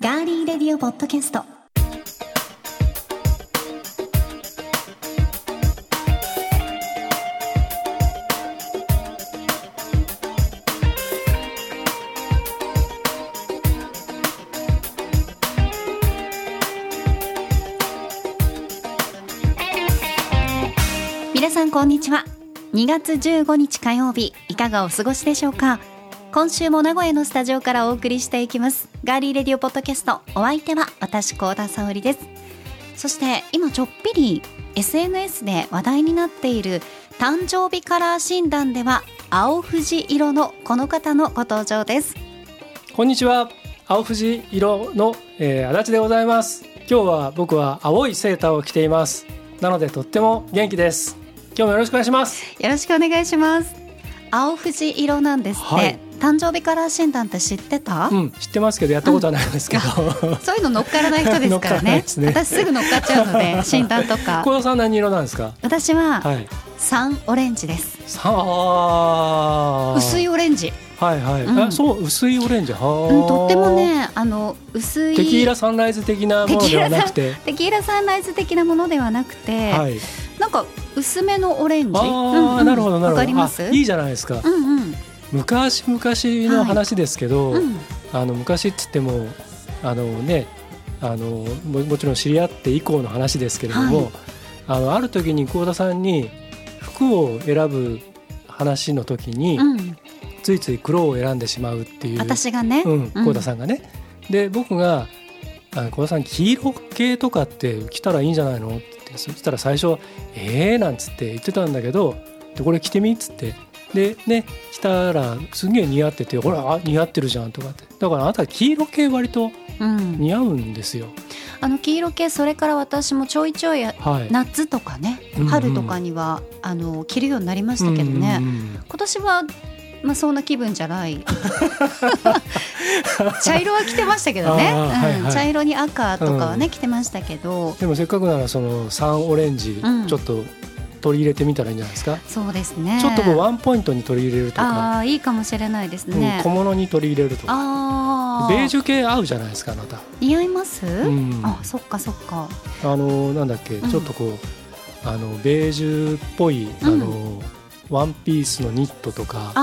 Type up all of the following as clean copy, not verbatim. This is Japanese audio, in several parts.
ガーリーレディオポッドキャスト。皆さんこんにちは。2月15日火曜日、いかがお過ごしでしょうか。今週も名古屋のスタジオからお送りしていきますガーリーレディオポッドキャスト。お相手は私、高田沙織です。そして今ちょっぴり SNS で話題になっている誕生日カラー診断では青藤色のこの方のご登場です。こんにちは、青藤色の、足立でございます。今日は僕は青いセーターを着ています。なのでとっても元気です。今日もよろしくお願いします。よろしくお願いします。青藤色なんですって、はい、誕生日カラー診断って知ってた？うん、知ってますけどやったことはないんですけど、うん、そういうの乗っからない人ですから ね私すぐ乗っかっちゃうので診断とか。小田さん何色なんですか？私は、はい、3オレンジです。あ、薄いオレンジ。はいはい、うん、そう薄いオレンジは、うん、とってもね、薄いテキーラサンライズ的なものではなくて、テキーラサンライズ的なものではなくて、はい、なんか薄めのオレンジ。あ、なるほどなるほど。わかります？いいじゃないですか、うんうん、昔の話ですけど、はい、うん、昔って言ってもね、もちろん知り合って以降の話ですけれども、はい、ある時に高田さんに服を選ぶ話の時に、うん、ついつい黒を選んでしまうっていう、私がね、うん、高田さんがね、うん、で僕が高田さん黄色系とかって着たらいいんじゃないのって、そしたら最初なんつって言ってたんだけど、でこれ着てみっつってでね、着たらすげえ似合ってて、ほら似合ってるじゃんとかって、だからあなた黄色系割と似合うんですよ、うん、黄色系。それから私もちょいちょい、はい、夏とかね、春とかには、うんうん、着るようになりましたけどね、うんうんうん、今年はまあ、そんな気分じゃない茶色は着てましたけどね、うん、はいはい、茶色に赤とかはね、うん、着てましたけど、でもせっかくならその3オレンジ、うん、ちょっと取り入れてみたらいいんじゃないですか。そうですね、ちょっとこうワンポイントに取り入れるとか、あ、いいかもしれないですね、うん、小物に取り入れるとか。あ、ベージュ系合うじゃないですか、あなた似合います、うん、あ、そっかそっか。なんだっけ、うん、ちょっとこうベージュっぽいうん、ワンピースのニットとか、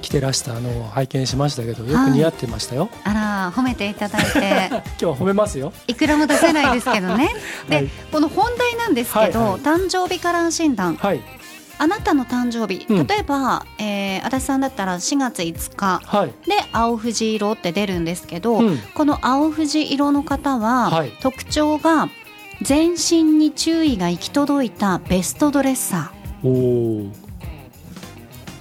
着てらしたのを拝見しましたけど、よく似合ってましたよ。あら、褒めていただいて今日は褒めますよ、いくらも出せないですけどねで、はい、この本題なんですけど、はいはい、誕生日カラー診断、はい、あなたの誕生日、うん、例えば、足立さんだったら4月5日、はい、で青藤色って出るんですけど、うん、この青藤色の方は、はい、特徴が全身に注意が行き届いたベストドレッサー。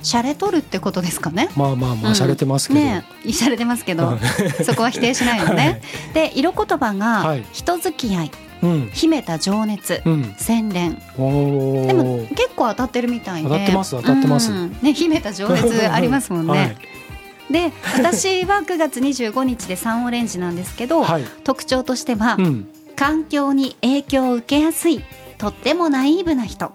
洒落とるってことですかね。まあまあまあ、洒落てますけど、うん、ね、洒落てますけどそこは否定しないよね、はい、で色言葉が人付き合い、はい、秘めた情熱、うん、洗練。お、でも結構当たってるみたいで。当たってます、うんね、秘めた情熱ありますもんね、はい、で私は9月25日で3オレンジなんですけど、はい、特徴としては、うん、環境に影響を受けやすい、とってもナイーブな人。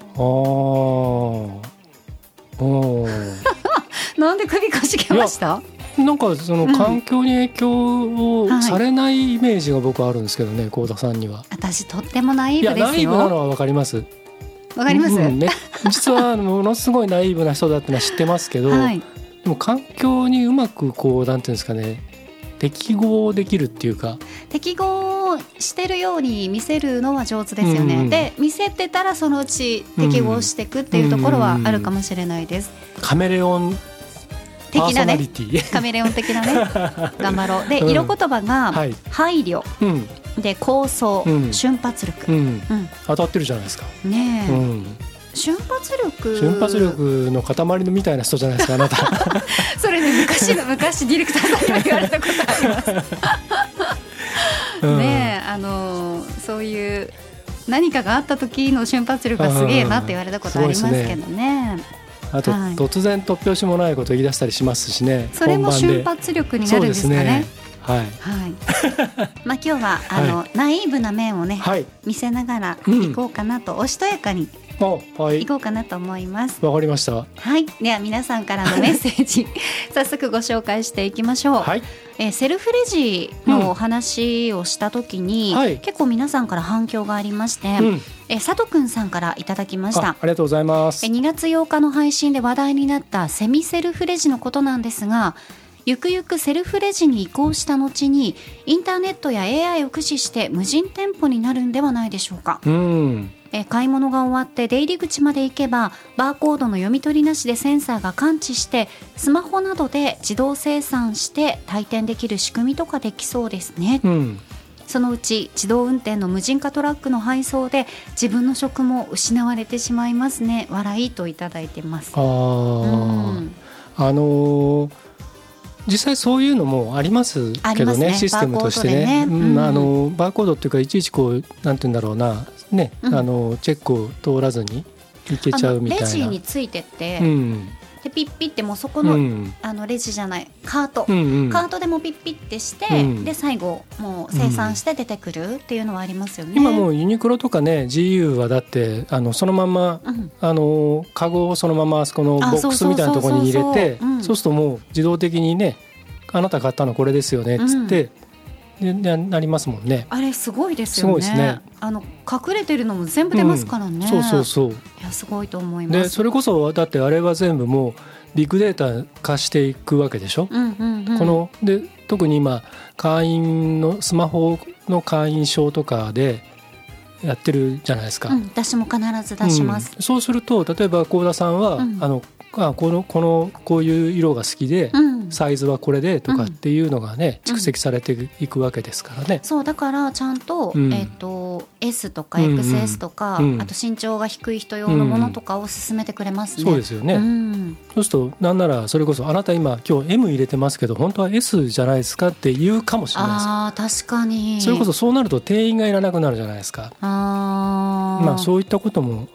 なんで首かしげました？なんかその環境に影響をされないイメージが僕はあるんですけどね、幸田さんには。私とってもナイーブですよ。いや、ナイーブなのはわかります。わかります、うんね、実はものすごいナイーブな人だってのは知ってますけど、はい、でも環境にうまくこう、なんていうんですかね、適合できるっていうか、適合してるように見せるのは上手ですよね、うんうん、で見せてたらそのうち適合していくっていうところはあるかもしれないです、うんうん、カメレオンパーソナリティ、カメレオン的なね頑張ろう。で色言葉が配慮、うん、で構想、うん、瞬発力、うんうん、当たってるじゃないですかねえ、うん、瞬発力の塊みたいな人じゃないですか、あなたそれね、昔ディレクターさんに言われたことあります、うん、ねえ、そういう何かがあった時の瞬発力がすげえなって言われたことありますけど ね、あと、はい、突然突拍子もないことを言い出したりしますしね、それも瞬発力になるんですかね。はいはい、まあ今日はナイーブな面をね、はい、見せながらいこうかなと、おしとやかに行こうかなと思います。わかりました。はい、では皆さんからのメッセージ早速ご紹介していきましょう、はい、セルフレジのお話をした時に、はい、結構皆さんから反響がありまして、うん、佐藤くんさんからいただきました。 ありがとうございます。2月8日の配信で話題になったセミセルフレジのことなんですが、ゆくゆくセルフレジに移行した後にインターネットや AI を駆使して無人店舗になるんではないでしょうか。買い物が終わって出入り口まで行けばバーコードの読み取りなしでセンサーが感知してスマホなどで自動生産して退店できる仕組みとかできそうですね、うん、そのうち自動運転の無人化トラックの配送で自分の職も失われてしまいますね笑いといただいてます。実際そういうのもありますけど ねシステムとして ね、うん、バーコードっていうかいちいちこうなんていうんだろうな、ね、うん、チェックを通らずにいけちゃうみたいなレジについてって、うん、でピッピってもうそこ の、うん、レジじゃないカート、うんうん、カートでもピッピってして、うん、で最後もう生産して出てくるっていうのはありますよね、うん、今もうユニクロとかね GU はだってそのまま、うん、カゴをそのままあそこのボックスみたいなところに入れてそうするともう自動的にねあなた買ったのこれですよねっつって、うんなりますもんね。あれすごいですよ すごいですね。隠れてるのも全部出ますからね、うん、そういやすごいと思います。でそれこそだってあれは全部もうビッグデータ化していくわけでしょ、うんうんうん、で特に今会員のスマホの会員証とかでやってるじゃないですか、うん、私も必ず出します、うん、そうすると例えば高田さんは、うん、こういう色が好きで、うん、サイズはこれでとかっていうのがね、うん、蓄積されていくわけですからね。そうだからちゃんと、うんS とか XS とか、うんうん、あと身長が低い人用のものとかを勧めてくれますね、うん、そうですよね、うん、そうするとなんならそれこそあなた今日 M 入れてますけど本当は S じゃないですかって言うかもしれないです。あ確かにそれこそそうなると店員がいらなくなるじゃないですか。まあ、そういったことも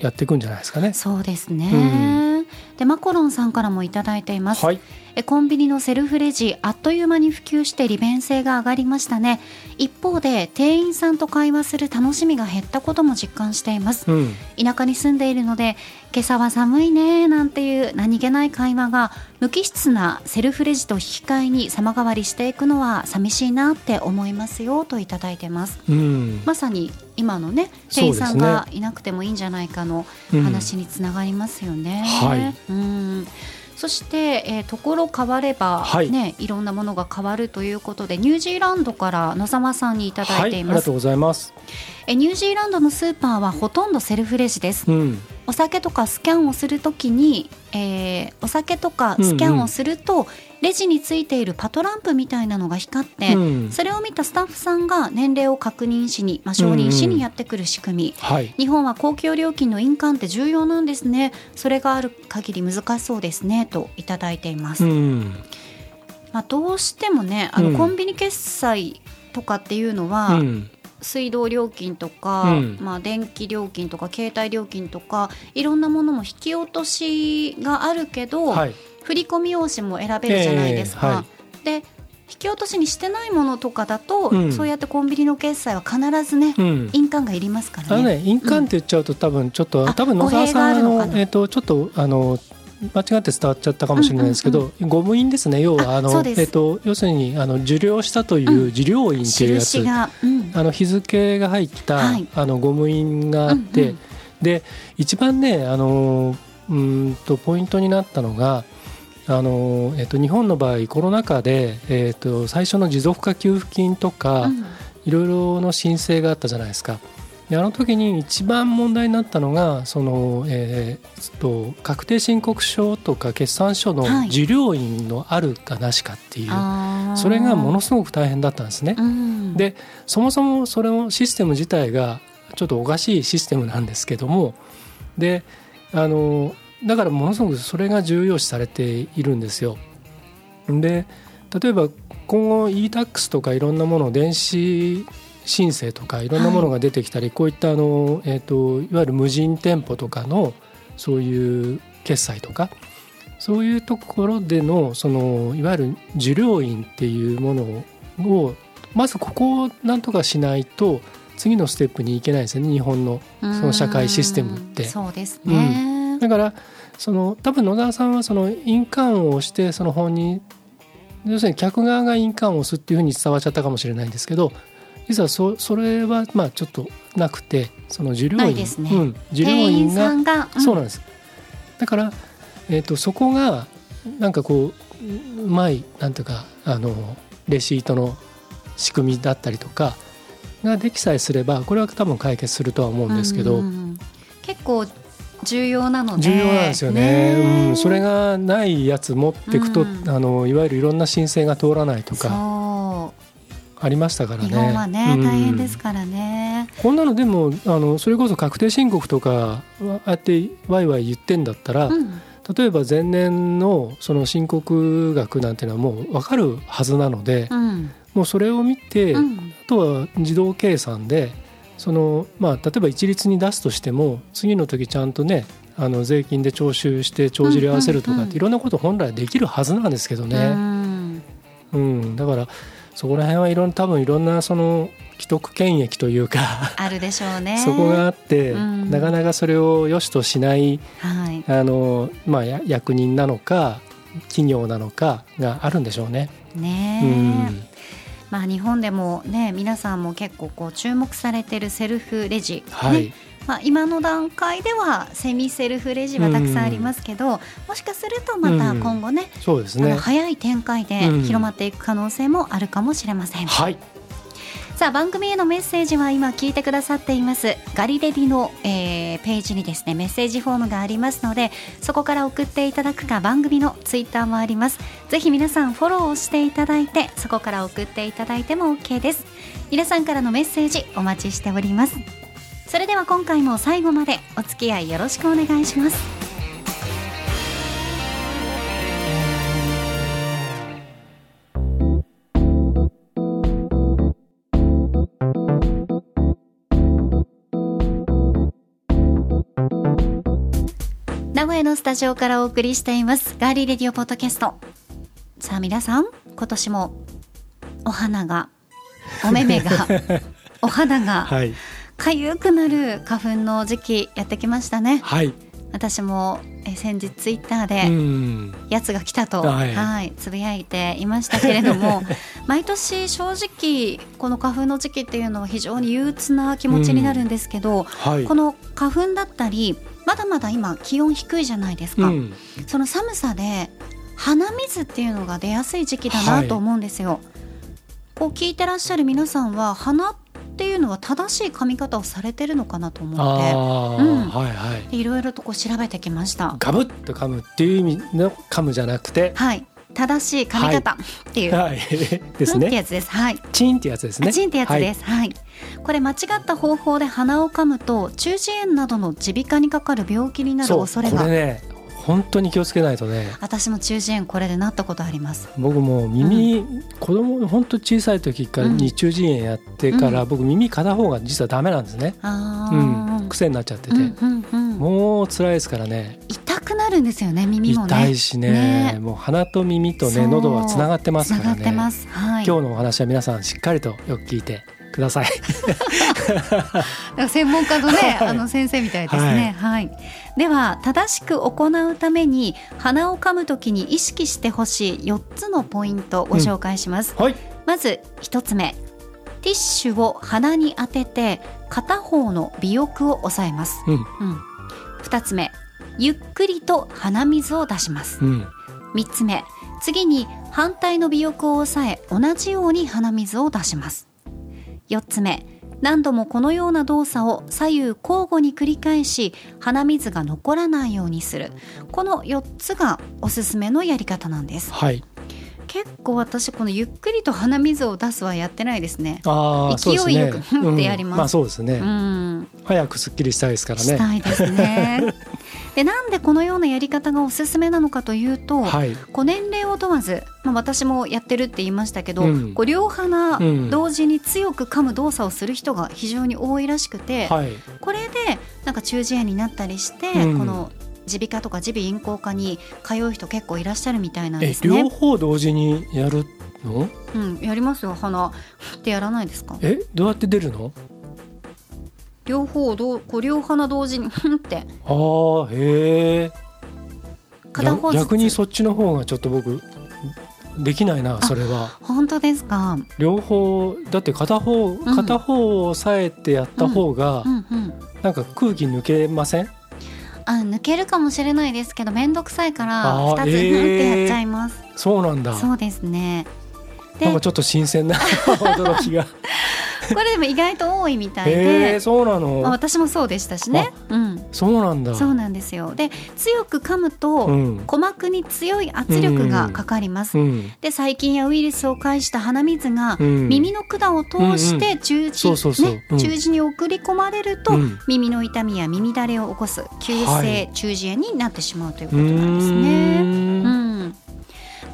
やっていくんじゃないですかね。そうですね、うんでマコロンさんからもいただいています、はい、コンビニのセルフレジあっという間に普及して利便性が上がりましたね。一方で店員さんと会話する楽しみが減ったことも実感しています、うん、田舎に住んでいるので今朝は寒いねなんていう何気ない会話が無機質なセルフレジと引き換えに様変わりしていくのは寂しいなって思いますよといただいてます、うん、まさに今のね店員さんがいなくてもいいんじゃないかの話につながりますよね、うんはいうん、そして、ところ変われば、はいね、いろんなものが変わるということでニュージーランドから野沢さんにいただいています、はい、ありがとうございます。ニュージーランドのスーパーはほとんどセルフレジです、うん、お酒とかスキャンをするときに、お酒とかスキャンをすると、うんうん、レジについているパトランプみたいなのが光って、うん、それを見たスタッフさんが年齢を確認しに、承認しにやってくる仕組み、うんうんはい、日本は公共料金の印鑑って重要なんですね。それがある限り難しそうですねといただいています、うんまあ、どうしてもねうん、コンビニ決済とかっていうのは、うん水道料金とか、うん電気料金とか携帯料金とかいろんなものも引き落としがあるけど、はい、振込用紙も選べるじゃないですか、はい、で引き落としにしてないものとかだと、うん、そうやってコンビニの決済は必ずね、うん、印鑑がいりますから ね印鑑って言っちゃうと多分野沢さんちょっと間違って伝わっちゃったかもしれないですけど、うんうんうん、ゴム印ですね。要は要するに受領したという受領印というやつ、うんうん、日付が入った、はい、ゴム印があって、うんうん、で一番ねポイントになったのが日本の場合コロナ禍で、最初の持続化給付金とか、うん、いろいろの申請があったじゃないですか。で時に一番問題になったのが確定申告書とか決算書の受領印のあるかなしかっていう、はい、それがものすごく大変だったんですね、うん、でそもそもそれのシステム自体がちょっとおかしいシステムなんですけどもでだからものすごくそれが重要視されているんですよ。で例えば今後 e-tax とかいろんなものを電子申請とかいろんなものが出てきたり、はい、こういったいわゆる無人店舗とかのそういう決済とかそういうところでのいわゆる受領印っていうものをまずここをなんとかしないと次のステップに行けないですよね、日本のその社会システムって。そうですね、だからその多分野澤さんはその印鑑を押してその本人、要するに客側が印鑑を押すっていうふうに伝わっちゃったかもしれないんですけど、実は それはまあちょっとなくて、その従業員、ね、従業員が、そうなんです。だから、そこがなんかこううまいなんていうかレシートの仕組みだったりとかができさえすれば、これは多分解決するとは思うんですけど、結構重要なので、重要なんですよ ね、それがないやつ持っていくと、いわゆるいろんな申請が通らないとかありましたからね。日本はね、大変ですからね。こんなのでもそれこそ確定申告とかあってワイワイ言ってんだったら、例えば前年 その申告額なんてのはもう分かるはずなので、もうそれを見て、あとは自動計算でその、例えば一律に出すとしても次の時ちゃんとね、税金で徴収して帳尻合わせるとかって、いろんなこと本来できるはずなんですけどね。だからそこら辺はいろんな、多分いろんなその既得権益というかあるでしょうねそこがあって、なかなかそれを良しとしない、役人なのか企業なのかがあるんでしょうね。日本でも、皆さんも結構こう注目されているセルフレジ、今の段階ではセミセルフレジはたくさんありますけど、もしかするとまた今後 そうですね、早い展開で広まっていく可能性もあるかもしれません、さあ番組へのメッセージは今聞いてくださっていますガリレビの、ページにですねメッセージフォームがありますので、そこから送っていただくか、番組のツイッターもあります。ぜひ皆さんフォローをしていただいて、そこから送っていただいても OK です。皆さんからのメッセージお待ちしております。それでは今回も最後までお付き合いよろしくお願いします。名古屋のスタジオからお送りしていますガーリーレディオポッドキャスト。さあ皆さん、今年もお花が、お目目がお肌が、かゆくなる花粉の時期やってきましたね。私も先日ツイッターでやつが来たと、つぶやいていましたけれども毎年正直この花粉の時期っていうのは非常に憂鬱な気持ちになるんですけど、この花粉だったり、まだまだ今気温低いじゃないですか、その寒さで鼻水っていうのが出やすい時期だなと思うんですよ、こう聞いてらっしゃる皆さんは鼻っていうのは正しい噛み方をされてるのかなと思っていろいろとこう調べてきました。ガブッと噛むっていう意味の噛むじゃなくて、正しい噛み方っていう、ですね、ってやつです、チンってやつですね、チンってやつです、これ間違った方法で鼻を噛むと中耳炎などの耳鼻科にかかる病気になる恐れが。これね、本当に気をつけないとね。私も中耳炎これでなったことあります。僕も耳、子供本当小さい時からに中耳炎やってから、僕耳片方が実はダメなんですね、癖になっちゃってて、もう辛いですからね。痛くなるんですよね、耳もね。痛いし ね、もう鼻と耳とね、喉はつながってますからね。今日のお話は皆さんしっかりとよく聞いてください専門家のね、先生みたいですね、では正しく行うために鼻を噛むときに意識してほしい4つのポイントをご紹介します、まず1つ目、ティッシュを鼻に当てて片方の鼻翼を押さえます、2つ目、ゆっくりと鼻水を出します、3つ目、次に反対の鼻翼を押さえ同じように鼻水を出します。4つ目、何度もこのような動作を左右交互に繰り返し鼻水が残らないようにする。この4つがおすすめのやり方なんです、結構私このゆっくりと鼻水を出すはやってないですね。勢いよくふんってやります。そうですね、早くすっきりしたいですからね。したいですねで、なんでこのようなやり方がおすすめなのかというと、こう年齢を問わず、私もやってるって言いましたけど、こう両鼻同時に強く噛む動作をする人が非常に多いらしくて、これでなんか中耳炎になったりして、この耳鼻科とか耳鼻咽喉科に通う人結構いらっしゃるみたいなんですね。両方同時にやるの？やりますよ。鼻ってやらないですか？どうやって出るの？両方どこう両鼻同時にふんってあーへえ片方ずつ逆にそっちの方がちょっと僕できないなそれは。本当ですか。両方だって片方を押さえてやった方が、うんうんうん、なんか空気抜けません？あ抜けるかもしれないですけどめんどくさいから2つってやっちゃいます、そうなんだ。そうですね。でなんかちょっと新鮮な驚きがこれでも意外と多いみたいで、そうなの、まあ、私もそうでしたしね、うん、そうなんだ。そうなんですよ。で強く噛むと、うん、鼓膜に強い圧力がかかります、うん、で細菌やウイルスを介した鼻水が、うん、耳の管を通して中耳に送り込まれると、うん、耳の痛みや耳だれを起こす急性中耳炎になってしまうということなんですね、うん、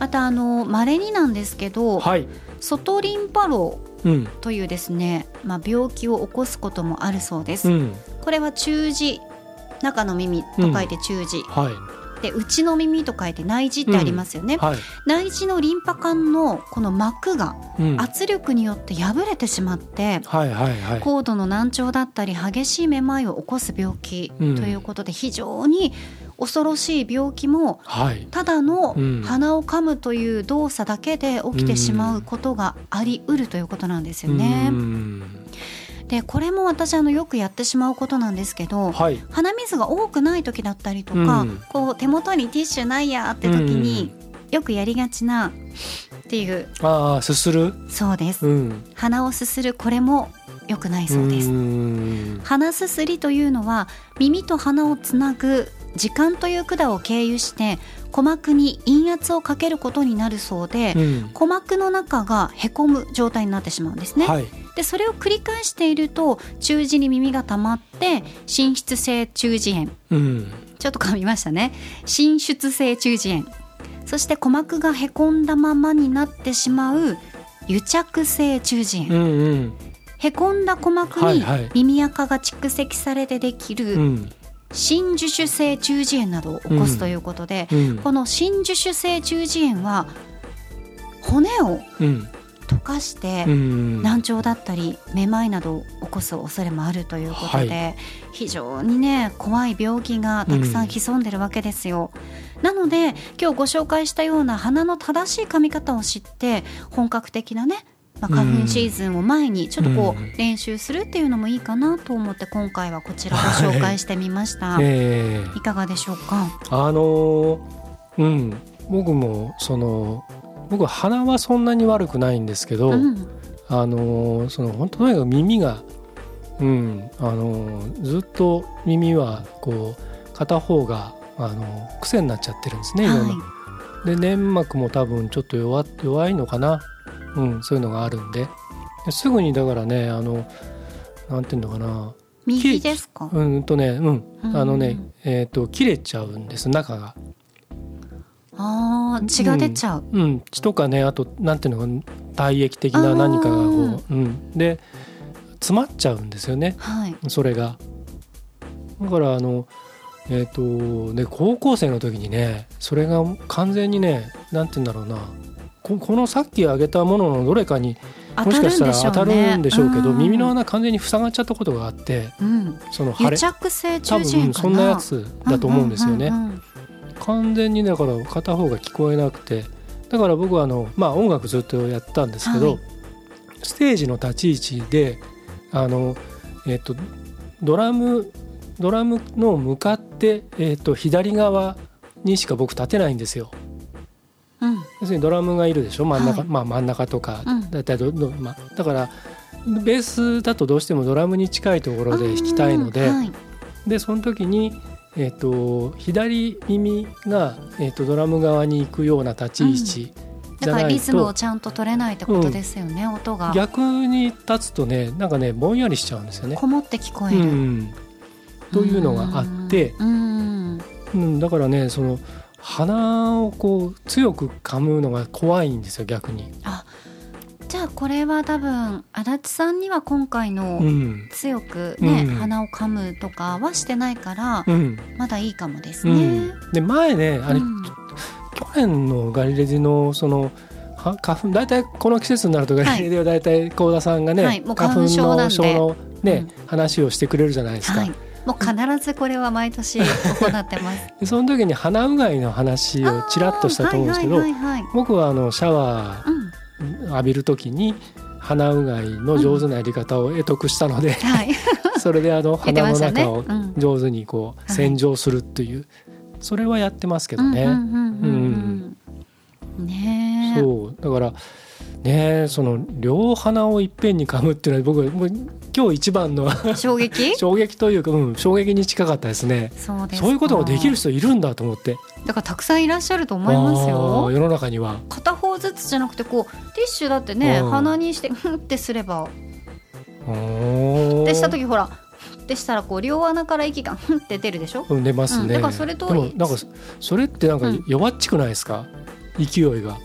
また稀になんですけど、はい、外リンパ漏うん、というですね、まあ、病気を起こすこともあるそうです、うん、これは中耳中の耳と書いて中耳、うんはい、で内の耳と書いて内耳ってありますよね、うんはい、内耳のリンパ管のこの膜が圧力によって破れてしまって、うんはいはいはい、高度の難聴だったり激しいめまいを起こす病気ということで非常に恐ろしい病気も、はい、ただの鼻を噛むという動作だけで起きてしまうことがありうるということなんですよね。でこれも私よくやってしまうことなんですけど、はい、鼻水が多くない時だったりとか、こう手元にティッシュないやって時によくやりがちなっていう。ああすする。そうです、うん、鼻をすする。これも良くないそうです。鼻すすりというのは耳と鼻をつなぐ耳管という管を経由して鼓膜に陰圧をかけることになるそうで、うん、鼓膜の中がへこむ状態になってしまうんですね、はい、でそれを繰り返していると中耳に耳が溜まって滲出性中耳炎、うん、ちょっと噛みましたね。滲出性中耳炎、そして鼓膜がへこんだままになってしまう癒着性中耳炎、うんうん、へこんだ鼓膜に耳垢が蓄積されてできる、はいはいうん真樹種性中耳炎などを起こすということで、うん、この真樹種性中耳炎は骨を溶かして難聴だったりめまいなどを起こす恐れもあるということで、はい、非常にね怖い病気がたくさん潜んでるわけですよ、うん、なので今日ご紹介したような鼻の正しい噛み方を知って本格的なね花粉シーズンを前にちょっとこう練習するっていうのもいいかなと思って今回はこちらを紹介してみました、はいいかがでしょうか。僕も僕は鼻はそんなに悪くないんですけど、うん、本当に耳が、うん、ずっと耳はこう片方が癖になっちゃってるんですね、はい、で粘膜も多分ちょっと弱いのかな、うん、そういうのがあるんですぐにだからねなんていうのかな右ですか切れちゃうんです中が。あ血が出ちゃう、うんうん、血とかねあとなんていうのか体液的な何かがこう、うん、で詰まっちゃうんですよね、はい、それがだからね、高校生の時にねそれが完全にねなんていうんだろうなこのさっき挙げたもののどれかにもしかしたら当たるんでしょうけど、耳の穴完全に塞がっちゃったことがあって、うん、その腫れ癒着性中耳炎かな多分そんなやつだと思うんですよね、うんうんうんうん、完全にだから片方が聞こえなくてだから僕は音楽ずっとやったんですけど、はい、ステージの立ち位置でドラムの向かって、左側にしか僕立てないんですよ。うん、要するにドラムがいるでしょ真ん中、はい真ん中とか、うん、だからベースだとどうしてもドラムに近いところで弾きたいので、はい、でその時に、左耳が、ドラム側に行くような立ち位置じゃないと、うん、だからリズムをちゃんと取れないってことですよね、うん、音が逆に立つとねなんかねぼんやりしちゃうんですよね。こもって聞こえる、うん、というのがあってうんだからね鼻をこう強く噛むのが怖いんですよ逆に。あじゃあこれは多分足立さんには今回の強く、ねうん、鼻を噛むとかはしてないから、うん、まだいいかもですね、うん、で前ねうん、去年のガリレディの花粉だいたいこの季節になるとガリレディはだいたい香田さんがね、はいはい、もう花粉症のね、うん、話をしてくれるじゃないですか、はい、もう必ずこれは毎年行ってますでその時に鼻うがいの話をちらっとしたと思うんですけど、はいはいはいはい、僕はシャワー浴びる時に鼻うがいの上手なやり方を得得したので、うんはい、それで鼻の中を上手にこう洗浄するっていう、それはやってますけどね。ねえ、そうだからね、その両鼻をいっぺんに噛むっていうのは僕はもう今日一番の衝撃というか、うん、衝撃に近かったですね。そうですか。そういうことができる人いるんだと思って、だからたくさんいらっしゃると思いますよ、世の中には。片方ずつじゃなくて、こうティッシュだってね、鼻にしてふんってすれば、でした時ほらでしたらこう両穴から息がふんって出るでしょ、出ますね、だからそれとでもなんかそれってなんか弱っちくないですか、うん、勢いが。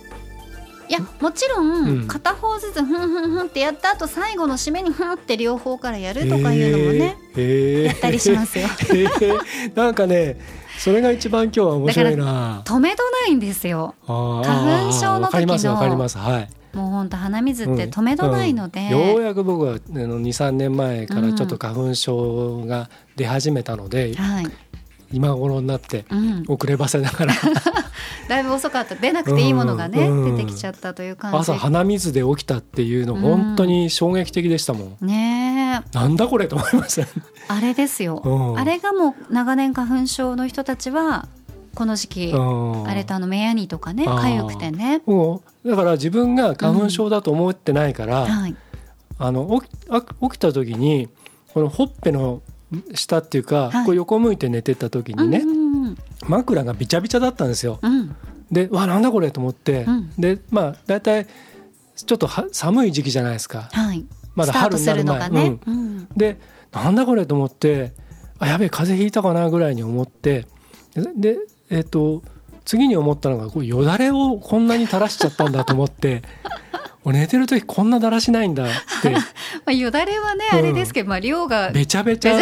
いやもちろん片方ずつふんふんふんってやった後、最後の締めにふんって両方からやるとかいうのもね、やったりしますよ、なんかねそれが一番今日は面白いな。止めどないんですよ、花粉症の時の。わかります、はい、もう本当鼻水って止めどないので、うんうん、ようやく僕は 2,3 年前からちょっと花粉症が出始めたので、うんはい、今頃になって遅ればせながら、うんだいぶ遅かった、出なくていいものがね、出てきちゃったという感じ。朝鼻水で起きたっていうの、本当に衝撃的でしたもん、ね、なんだこれと思いましたあれですよ、あれがもう長年花粉症の人たちはこの時期、あれと目やにとかね、かゆくてね、だから自分が花粉症だと思ってないから、うんはい、起きた時にこのほっぺの下っていうか、はい、こう横向いて寝てた時にね、うんうん枕がびちゃびちゃだったんですよ、うん、でわなんだこれと思って、うん、でまあだいたいちょっと寒い時期じゃないですか、はい、まだ春になる前、スタートするのがね、うん、でなんだこれと思って、あやべえ風邪ひいたかなぐらいに思って、で次に思ったのがこうよだれをこんなに垂らしちゃったんだと思って寝てる時こんなだらしないんだってまあよだれはね、うん、あれですけど、まあ、量がべちゃべちゃ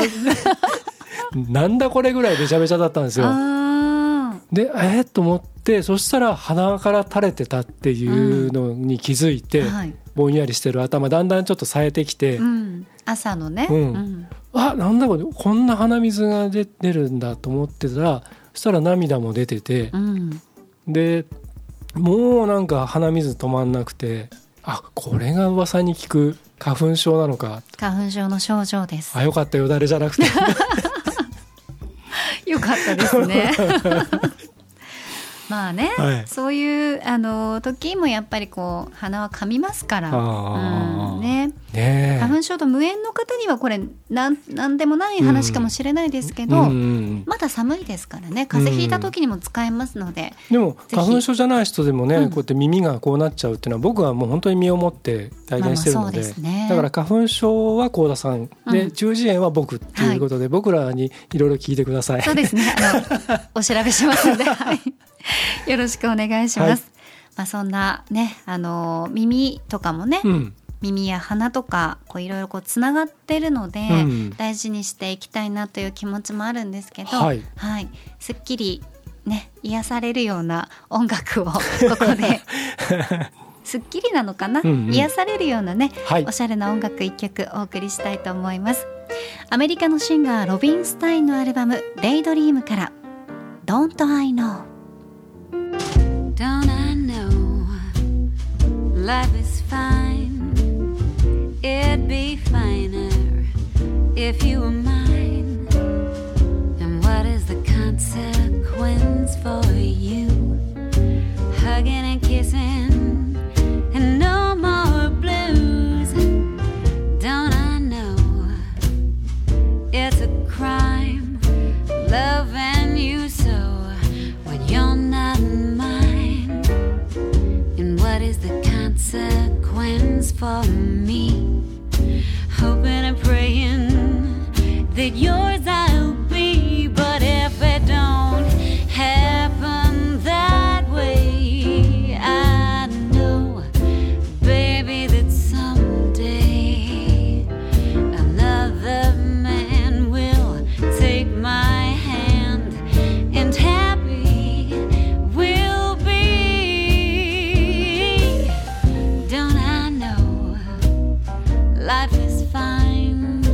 なんだこれぐらいべちゃべちゃだったんですよ。でと思って、そしたら鼻から垂れてたっていうのに気づいて、うんはい、ぼんやりしてる頭だんだんちょっと冴えてきて、うん、朝のね、うんうん、あなんだこれこんな鼻水が出るんだと思ってたら、そしたら涙も出てて、うん、でもうなんか鼻水止まんなくて、あこれが噂に聞く花粉症なのか、花粉症の症状です。あよかった、よだれじゃなくてよかったですねまあね、はい、そういう時もやっぱりこう鼻は噛みますから、うんね、花粉症と無縁の方にはこれなんでもない話かもしれないですけど、うん、まだ寒いですからね、風邪ひいた時にも使えますので、うん、でも花粉症じゃない人でもね、うん、こうやって耳がこうなっちゃうっていうのは僕はもう本当に身をもって体験してるの で、まあそうですね、だから花粉症は幸田さんで、うん、中耳炎は僕っていうことで、はい、僕らにいろいろ聞いてください。そうですねお調べしますので、はいよろしくお願いします、はいまあ、そんなね耳とかもね、うん、耳や鼻とかこういろいろこうつながってるので、うん、大事にしていきたいなという気持ちもあるんですけど、はいはい、すっきり、ね、癒されるような音楽をここですっきりなのかな、うんうん、癒されるようなね、はい、おしゃれな音楽一曲お送りしたいと思います。アメリカのシンガーロビン・スタインのアルバム「デイドリーム」から「Don't I Know」。Don't I know life is fine? It'd be finer if you were mine. And what is the consequence for you? Hugging and kissing and no more blues. Don't I know it's a crime loving you so when you're not mine?What is the consequence for me? Hoping and praying that yours I'll be, but if it don't happen that way, I know, baby, that someday another man will take my hand and Life is fine,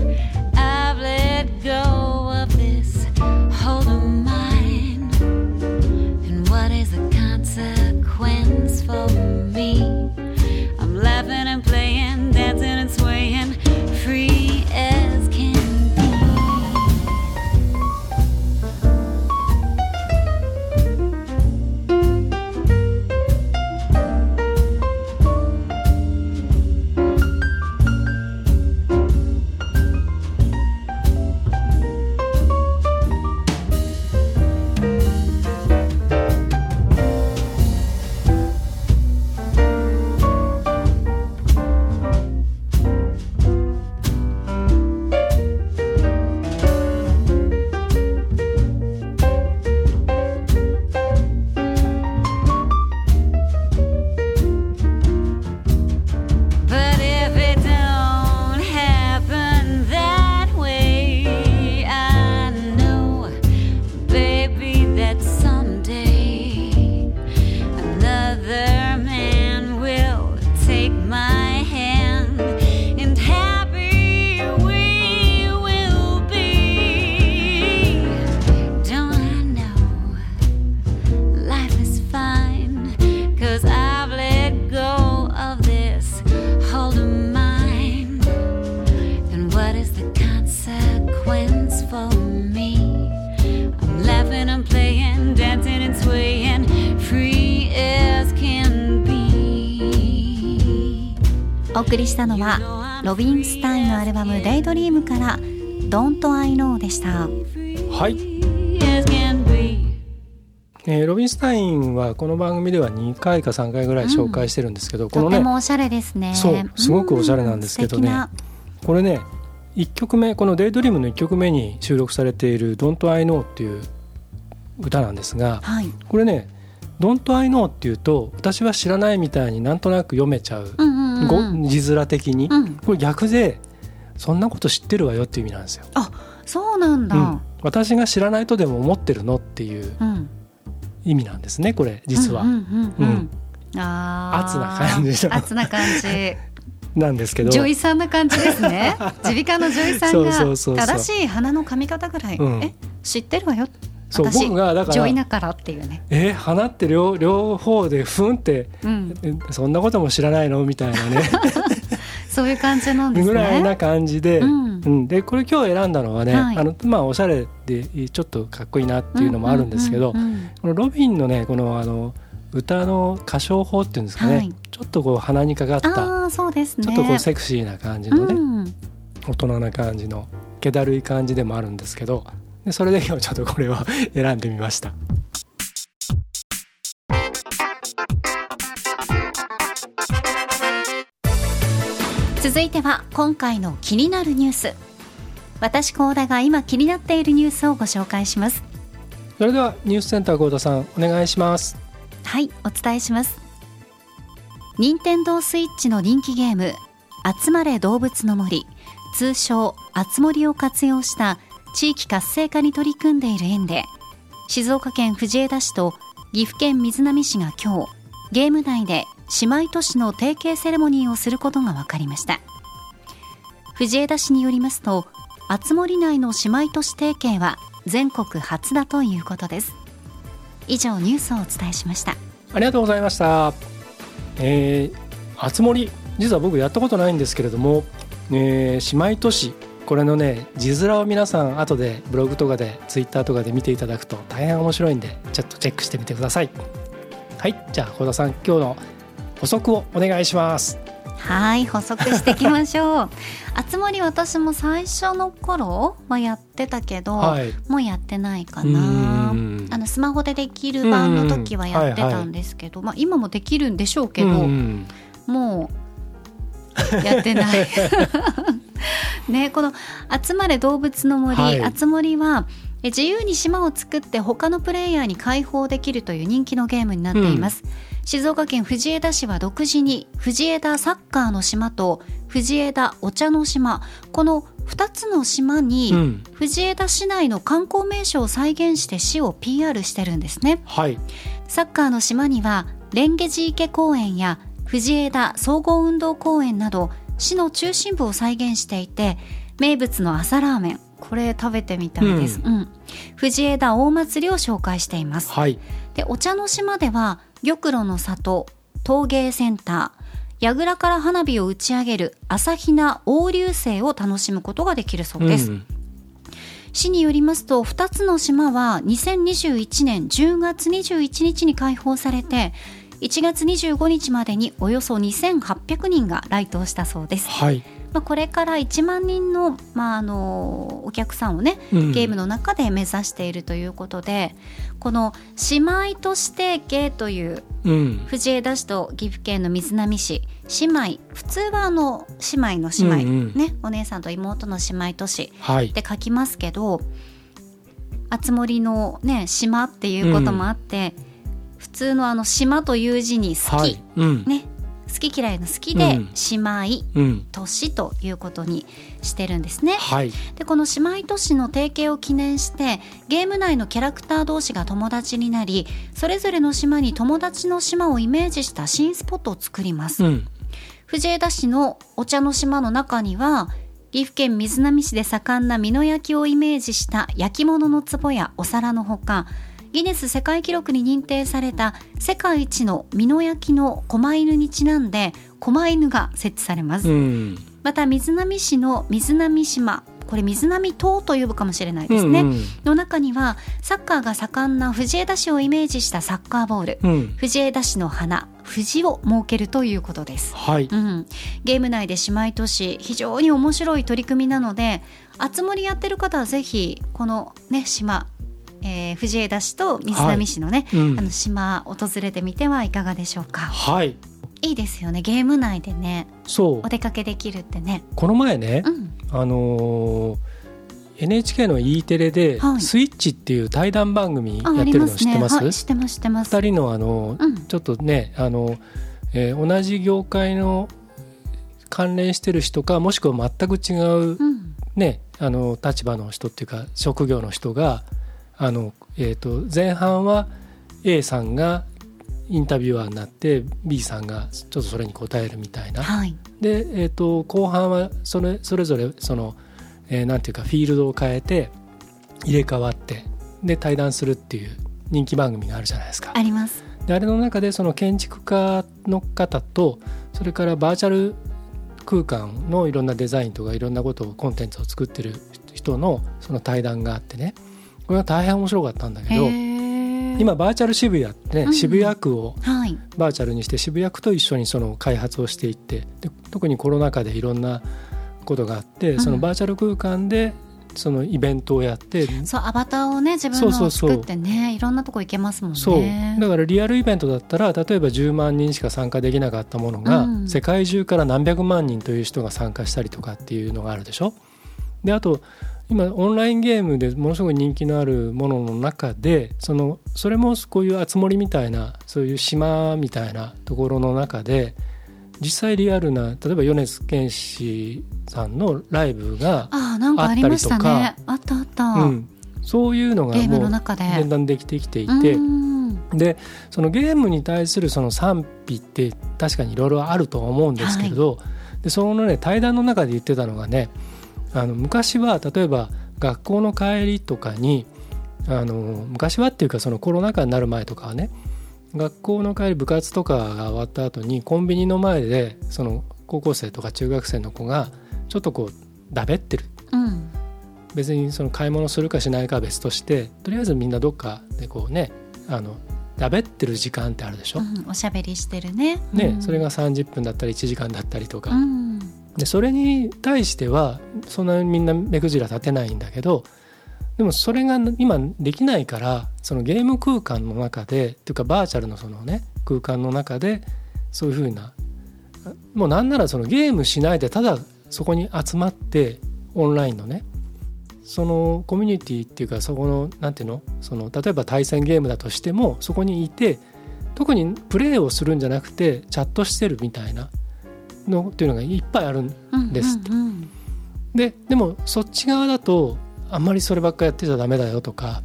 お送りしたのはロビン・スタインのアルバムデイドリームから Don't I Know でした。はい、ロビンスタインはこの番組では2回か3回ぐらい紹介してるんですけど、うん、このね、とてもおしゃれですね。そう、すごくおしゃれなんですけどね、これね1曲目このデイドリームの1曲目に収録されている Don't I Know っていう歌なんですが、はい、これね Don't I Know っていうと私は知らないみたいになんとなく読めちゃう、うんうんうん、字面的に、うん、これ逆でそんなこと知ってるわよっていう意味なんですよ。あ、そうなんだ、うん、私が知らないとでも思ってるのっていう、うん意味なんですねこれ実は、圧な感じなんですけど、女医さんな感じですね。耳鼻科の女医さんが正しい鼻の噛み方ぐらい、うん、知ってるわよそう私僕がだから女医だからっていうね、鼻って 両方でふんって、うん、そんなことも知らないのみたいなねそういう感じなんですねぐらいな感じで、うんうん、でこれ今日選んだのはね、はい、まあおしゃれでちょっとかっこいいなっていうのもあるんですけど、このロビンのねこの歌の歌唱法っていうんですかね、はい、ちょっとこう鼻にかかった、あ、そうですね、ちょっとこうセクシーな感じのね、うん、大人な感じの気だるい感じでもあるんですけど、でそれで今日ちょっとこれを選んでみました。続いては今回の気になるニュース、私高田が今気になっているニュースをご紹介します。それではニュースセンター高田さんお願いします。はい、お伝えします。任天堂スイッチの人気ゲーム集まれ動物の森、通称あつ森を活用した地域活性化に取り組んでいる園で、静岡県藤枝市と岐阜県瑞浪市が今日ゲーム内で姉妹都市の提携セレモニーをすることが分かりました。藤枝市によりますと、あつ森内の姉妹都市提携は全国初だということです。以上ニュースをお伝えしました。ありがとうございました。あつ森実は僕やったことないんですけれども、姉妹都市これのね字面を皆さん後でブログとかでツイッターとかで見ていただくと大変面白いんでちょっとチェックしてみてください。はい、じゃあ小田さん今日の補足をお願いします。はい、補足していきましょうあつ森私も最初の頃はやってたけど、はい、もうやってないかな。スマホでできる版の時はやってたんですけど、はいはい、今もできるんでしょうけど、もうやってないね、この集まれ動物の森、はい、あつ森は自由に島を作って他のプレイヤーに開放できるという人気のゲームになっています、静岡県藤枝市は独自に藤枝サッカーの島と藤枝お茶の島、この2つの島に藤枝市内の観光名所を再現して市を PR してるんですね、はい、サッカーの島には蓮華寺池公園や藤枝総合運動公園など市の中心部を再現していて、名物の朝ラーメンこれ食べてみたいです、藤枝大祭りを紹介しています、はい、でお茶の島では玉露の里、陶芸センター、櫓から花火を打ち上げる朝比奈黄流星を楽しむことができるそうです、市によりますと2つの島は2021年10月21日に開放されて、1月25日までにおよそ2800人が来島したそうです、はい、まあ、これから1万人の、お客さんをねゲームの中で目指しているということで、この姉妹都市提携という、藤枝市と岐阜県の瑞浪市、姉妹普通は姉妹の姉妹、ね、お姉さんと妹の姉妹都市って書きますけど、あつ森の、ね、島っていうこともあって、普通の島という字に好き、ね、好き嫌いの好きで姉妹、都市ということにしてるんですね、はい、でこの姉妹都市の提携を記念してゲーム内のキャラクター同士が友達になり、それぞれの島に友達の島をイメージした新スポットを作ります、藤枝市のお茶の島の中には岐阜県瑞浪市で盛んな美濃焼をイメージした焼き物の壺やお皿のほか、ギネス世界記録に認定された世界一の美濃焼の狛犬にちなんで狛犬が設置されます、また瑞浪市の瑞浪島、これ水波島と呼ぶかもしれないですね、うんうん、の中にはサッカーが盛んな藤枝市をイメージしたサッカーボール、うん、藤枝市の花藤を設けるということです、はいうん、ゲーム内で姉妹都市非常に面白い取り組みなのであつ森やってる方はぜひこの、ね、島藤枝市と水波市のね、はいうん、あの島訪れてみてはいかがでしょうか。はいいいですよねゲーム内でねそうお出かけできるってねこの前ね、うんNHK の E テレでスイッチっていう対談番組やってるの知ってます？はい、知ってます、知ってます。2人のちょっとね同じ業界の関連してる人かもしくは全く違う、うん、ね立場の人っていうか職業の人が前半は A さんがインタビュアーになって B さんがちょっとそれに答えるみたいな、はい、で、後半はそれぞれその、なんていうかフィールドを変えて入れ替わってで対談するっていう人気番組があるじゃないですか。あります。であれの中でその建築家の方とそれからバーチャル空間のいろんなデザインとかいろんなことをコンテンツを作ってる人のその対談があってねこれは大変面白かったんだけど今バーチャル渋谷って、ねうん、渋谷区をバーチャルにして渋谷区と一緒にその開発をしていってで特にコロナ禍でいろんなことがあってそのバーチャル空間でそのイベントをやって、うん、そうアバターをね自分の作ってねそうそうそういろんなとこ行けますもんね。そうだからリアルイベントだったら例えば10万人しか参加できなかったものが、うん、世界中から何百万人という人が参加したりとかっていうのがあるでしょ。であと今オンラインゲームでものすごい人気のあるものの中でそれもこういうあつ森みたいなそういう島みたいなところの中で実際リアルな例えば米津玄師さんのライブがあったりとかそういうのがもうだんだんできてきていてでそのゲームに対するその賛否って確かにいろいろあると思うんですけれど、はい、でそのね対談の中で言ってたのがね昔は例えば学校の帰りとかに昔はっていうかそのコロナ禍になる前とかはね学校の帰り部活とかが終わった後にコンビニの前でその高校生とか中学生の子がちょっとこうだべってる、うん、別にその買い物するかしないかは別としてとりあえずみんなどっかでこうねだべってる時間ってあるでしょ、うん、おしゃべりしてる ねそれが30分だったり1時間だったりとか、うんでそれに対してはそんなにみんな目くじら立てないんだけどでもそれが今できないからそのゲーム空間の中でというかバーチャルのそのね空間の中でそういう風なもうなんならそのゲームしないでただそこに集まってオンラインのねそのコミュニティっていうかそこのなんていうのその例えば対戦ゲームだとしてもそこにいて特にプレイをするんじゃなくてチャットしてるみたいなのっていうのがいっぱいあるんですって、うんうんうん、でもそっち側だとあんまりそればっかやってちゃダメだよとか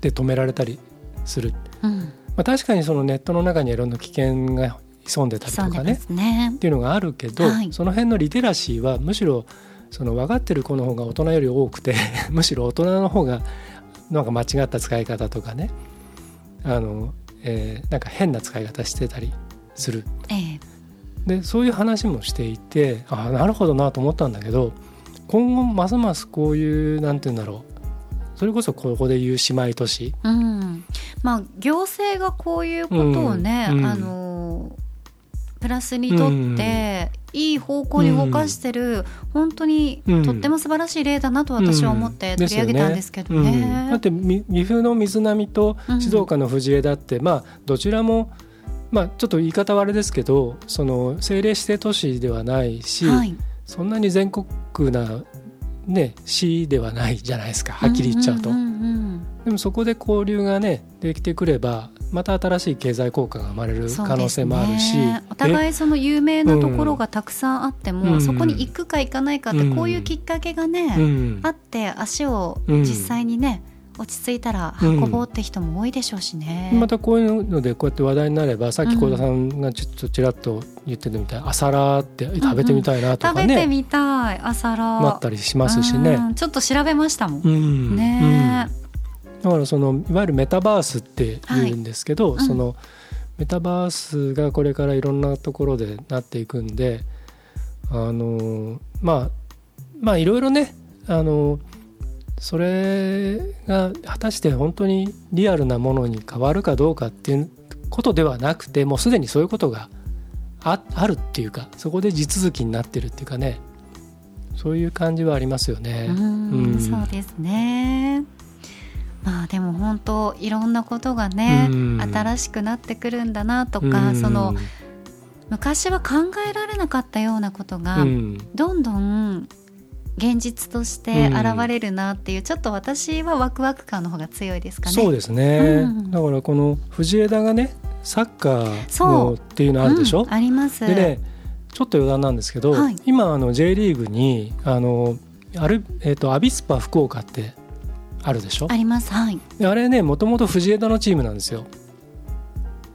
で止められたりする、うん確かにそのネットの中にいろんな危険が潜んでたりとか ねっていうのがあるけど、はい、その辺のリテラシーはむしろその分かってる子の方が大人より多くてむしろ大人の方がなんか間違った使い方とかねなんか変な使い方してたりする、でそういう話もしていてあなるほどなと思ったんだけど今後ますますこういうなんていうんだろうそれこそここで言う姉妹都市、うん行政がこういうことをね、うんうん、プラスにとっていい方向に動かしてる、うん、本当にとっても素晴らしい例だなと私は思って取り上げたんですけどね、うん、だって岐阜の水波と静岡の藤枝って、うん、どちらもちょっと言い方はあれですけどその政令指定都市ではないし、はい、そんなに全国区な、ね、市ではないじゃないですかはっきり言っちゃうと、うんうんうんうん、でもそこで交流が、ね、できてくればまた新しい経済効果が生まれる可能性もあるし、ね、お互いその有名なところがたくさんあっても、うん、そこに行くか行かないかってこういうきっかけが、ねうん、あって足を実際にね、うん落ち着いたら運ぼうって人も多いでしょうしね、うん、またこういうのでこうやって話題になればさっき小田さんがちらっと言ってたみたいな、うん、朝ラーって食べてみたいなとかね、うんうん、食べてみたい朝ラーなったりしますしね、うん、ちょっと調べましたもん、うん、ね、うん、だからそのいわゆるメタバースって言うんですけど、はいうん、そのメタバースがこれからいろんなところでなっていくんでいろいろねそれが果たして本当にリアルなものに変わるかどうかっていうことではなくて、もうすでにそういうことが あるっていうか、そこで地続きになってるっていうかね、そういう感じはありますよね。うん、そうですね。まあ、でも本当いろんなことがね、新しくなってくるんだなとか、その昔は考えられなかったようなことがどんどん現実として現れるなっていう、ちょっと私はワクワク感の方が強いですかね。そうですね、だからこの藤枝がね、サッカーのっていうのあるでしょ、ありますで、ね、ちょっと余談なんですけど、はい、今J リーグにアビスパ福岡ってあるでしょ。あります、はい、あれね、もともと藤枝のチームなんですよ。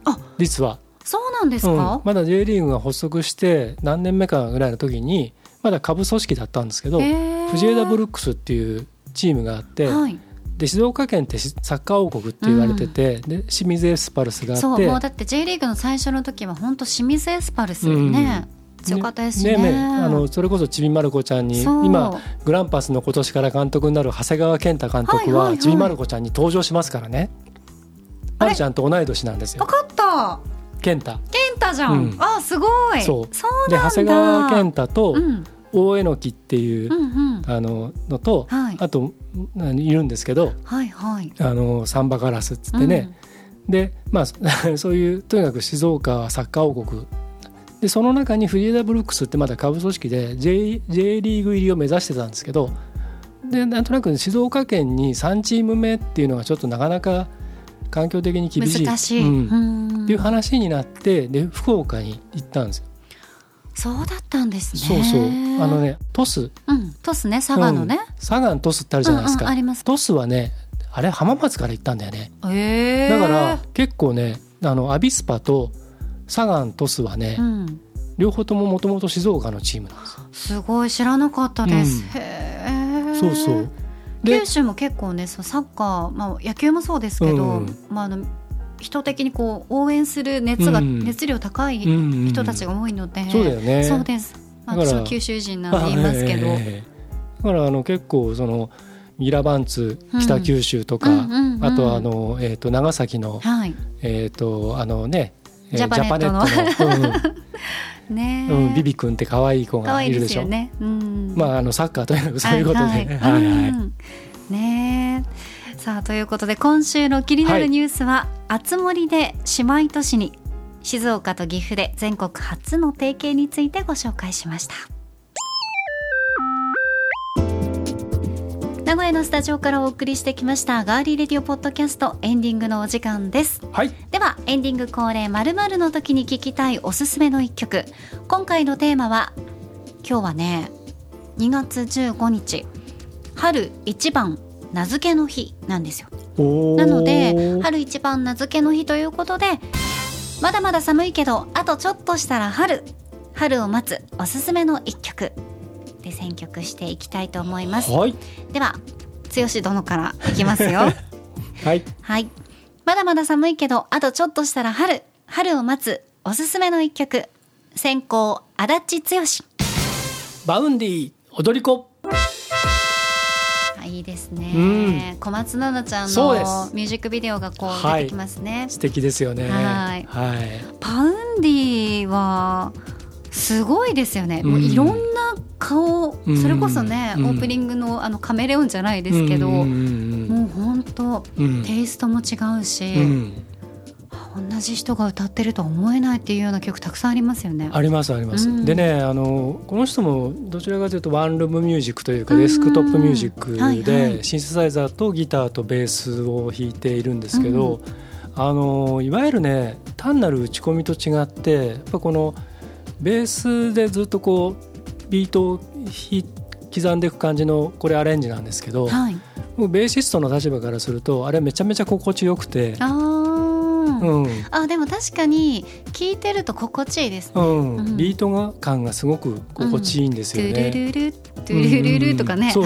あ、実はそうなんですか。まだ J リーグが発足して何年目かぐらいの時にまだ下部組織だったんですけど、藤枝ブルックスっていうチームがあって、はい、で静岡県ってサッカー王国って言われてて、で清水エスパルスがあって、そう、もうだって J リーグの最初の時は本当清水エスパルスでね、強かったですね。それこそちびまる子ちゃんに、今グランパスの今年から監督になる長谷川健太監督はちびまる子ちゃんに登場しますからね、まるちゃんと同い年なんですよ。分かった、健太じゃん、あ、すごい。そうなんだ。で長谷川健太と大榎木っていう、のと、はい、あといるんですけど、はいはい、サンバガラスっつってね、で、まあ、そういうとにかく静岡はサッカー王国で、その中に藤枝ブルックスってまだ下部組織で J リーグ入りを目指してたんですけど、でなんとなく静岡県に3チーム目っていうのがちょっとなかなか環境的に厳しい、難しい、っていう話になって、で福岡に行ったんですよ。そうだったんですね。そうそう、トス、トスね、佐賀のね、佐賀のトスってあるじゃないですか、あります。トスはね、あれ浜松から行ったんだよね、だから結構ね、アビスパとサガントスはね、両方とももともと静岡のチームなんですよ。すごい、知らなかったです、へえ。そうそう、で九州も結構ね、サッカー、まあ、野球もそうですけど、まあ、人的にこう応援する熱量高い人たちが多いので、そうだよね。そうです、私は九州人なんで言いますけど、だから結構そのミラバンツ北九州とか、あと長崎の、はい、ね、ジャパネットのビビ君って可愛い子がいるでしょ。まあ、サッカーというのはそういうことで。さあ、ということで今週の気になるニュースは、あつ森で姉妹都市に、静岡と岐阜で全国初の提携についてご紹介しました。名古屋のスタジオからお送りしてきましたガーリーレディオポッドキャスト、エンディングのお時間です、はい、ではエンディング恒例〇〇の時に聞きたいおすすめの一曲、今回のテーマは、今日はね2月15日春一番名付けの日なんですよ。なので春一番名付けの日ということで、まだまだ寒いけどあとちょっとしたら春を待つおすすめの一曲で選曲していきたいと思います、はい、では剛殿からいきますよ、はいはい、まだまだ寒いけどあとちょっとしたら春を待つおすすめの一曲、先行足立剛、バウンディ踊り子。いいですね、小松菜奈ちゃんのミュージックビデオがこう出てきますね、はい、素敵ですよね。はい、はい、バウンディはすごいですよね、もういろんな顔、それこそね、オープニングのカメレオンじゃないですけど、もう本当テイストも違うし、同じ人が歌ってるとは思えないっていうような曲たくさんありますよね。ありますあります、でね、この人もどちらかというとワンルームミュージックというかデスクトップミュージックで、シンセサイザーとギターとベースを弾いているんですけど、いわゆるね、単なる打ち込みと違って、やっぱこのベースでずっとこうビートを刻んでいく感じの、これアレンジなんですけど、ベーシストの立場からするとあれめちゃめちゃ心地よくて、あ、でも確かに聴いてると心地いいですね、ビートが感がすごく心地いいんですよね、トゥルルルとかね、そう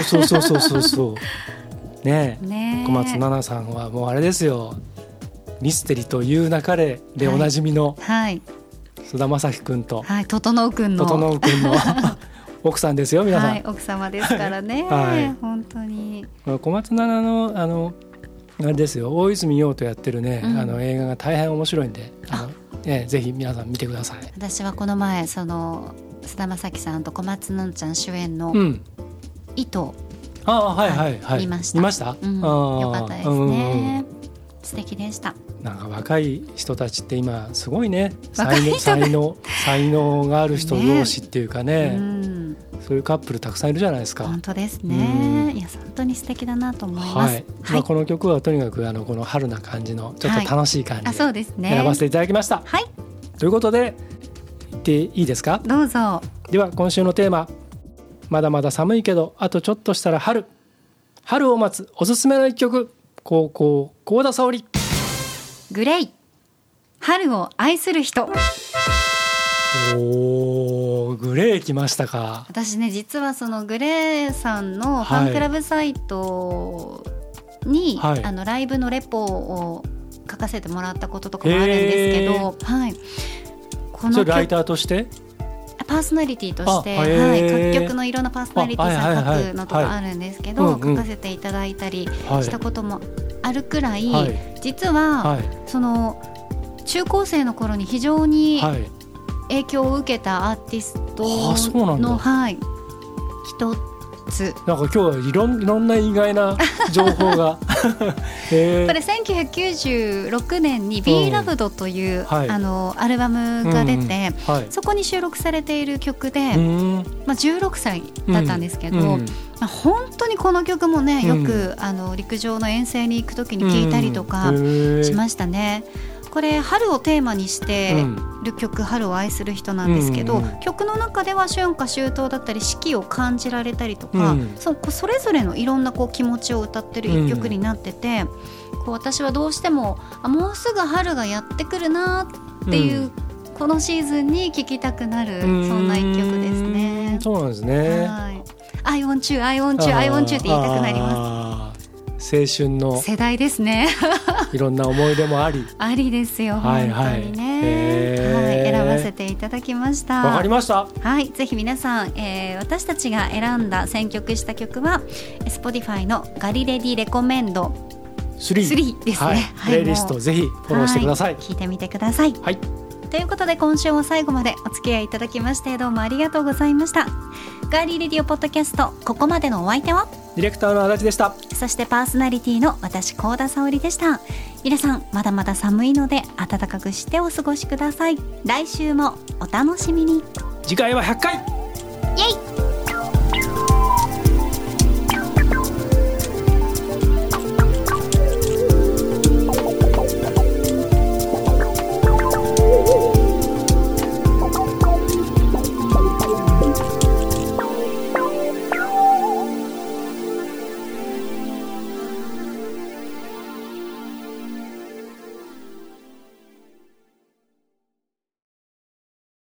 ね、小松菜奈さんはもうあれですよ、ミステリという流れでおなじみの、はい、菅田将暉君と、はい、整君の奥さんですよ皆さん、はい、奥様ですからね、はい、本当に小松菜奈 あれですよ、大泉洋とやってるね、うん、映画が大変面白いんでぜひ皆さん見てください。私はこの前菅田将暉さんと小松菜奈ちゃん主演の糸、見ました。見ました、うん、よかったですね、うん、素敵でした。なんか若い人たちって今すごいね、才能がある人同士っていうか ね、うん、そういうカップルたくさんいるじゃないですか。本当ですね、うん、いや本当に素敵だなと思います、はいはい。まあ、この曲はとにかくこの春な感じのちょっと楽しい感じ、はい、選ばせていただきました、はい、ということで言っていいですか。どうぞ。では今週のテーマ、まだまだ寒いけどあとちょっとしたら春を待つおすすめの一曲、高校幸田沙織、グレイ、春を愛する人。お、グレイ来ましたか。私ね、実はそのグレイさんのファンクラブサイトに、はい、ライブのレポを書かせてもらったこととかもあるんですけど、はい、それライターとしてパーソナリティとして、はい、各局のいろんなパーソナリティさん書くのとかあるんですけど、書かせていただいたりしたこともあるくらい、はい、実は、はい、中高生の頃に非常に影響を受けたアーティストの、はい、一つ。なんか今日はいろんな意外な情報が、これ1996年に Be Loved という、うん、はい、アルバムが出て、うん、はい、そこに収録されている曲で、まあ、16歳だったんですけど、うんうん、まあ、本当にこの曲もね、よく、うん、陸上の遠征に行くときに聴いたりとかしましたね、うん、これ春をテーマにしてる曲、うん、春を愛する人なんですけど、うん、曲の中では春夏秋冬だったり四季を感じられたりとか、うん、それぞれのいろんなこう気持ちを歌ってる一曲になってて、うん、こう私はどうしてももうすぐ春がやってくるなっていう、うん、このシーズンに聴きたくなる、うん、そんな一曲ですね。そうなんですね。はい、I want you, I want you, I want you って言いたくなります。青春の世代ですねいろんな思い出もありですよ、はいはい、本当にね、はい、選ばせていただきました。わかりました、はい、ぜひ皆さん、私たちが選んだ選曲した曲は Spotify のガリレディレコメンド3ですね、はいはい、プレイリストぜひフォローしてください、はい、聞いてみてください、はい、ということで今週も最後までお付き合いいただきましてどうもありがとうございました。ガーリーレディオポッドキャスト、ここまでのお相手はディレクターの足立でした。そしてパーソナリティの私幸田沙織でした。皆さんまだまだ寒いので暖かくしてお過ごしください。来週もお楽しみに。次回は100回、イエイ。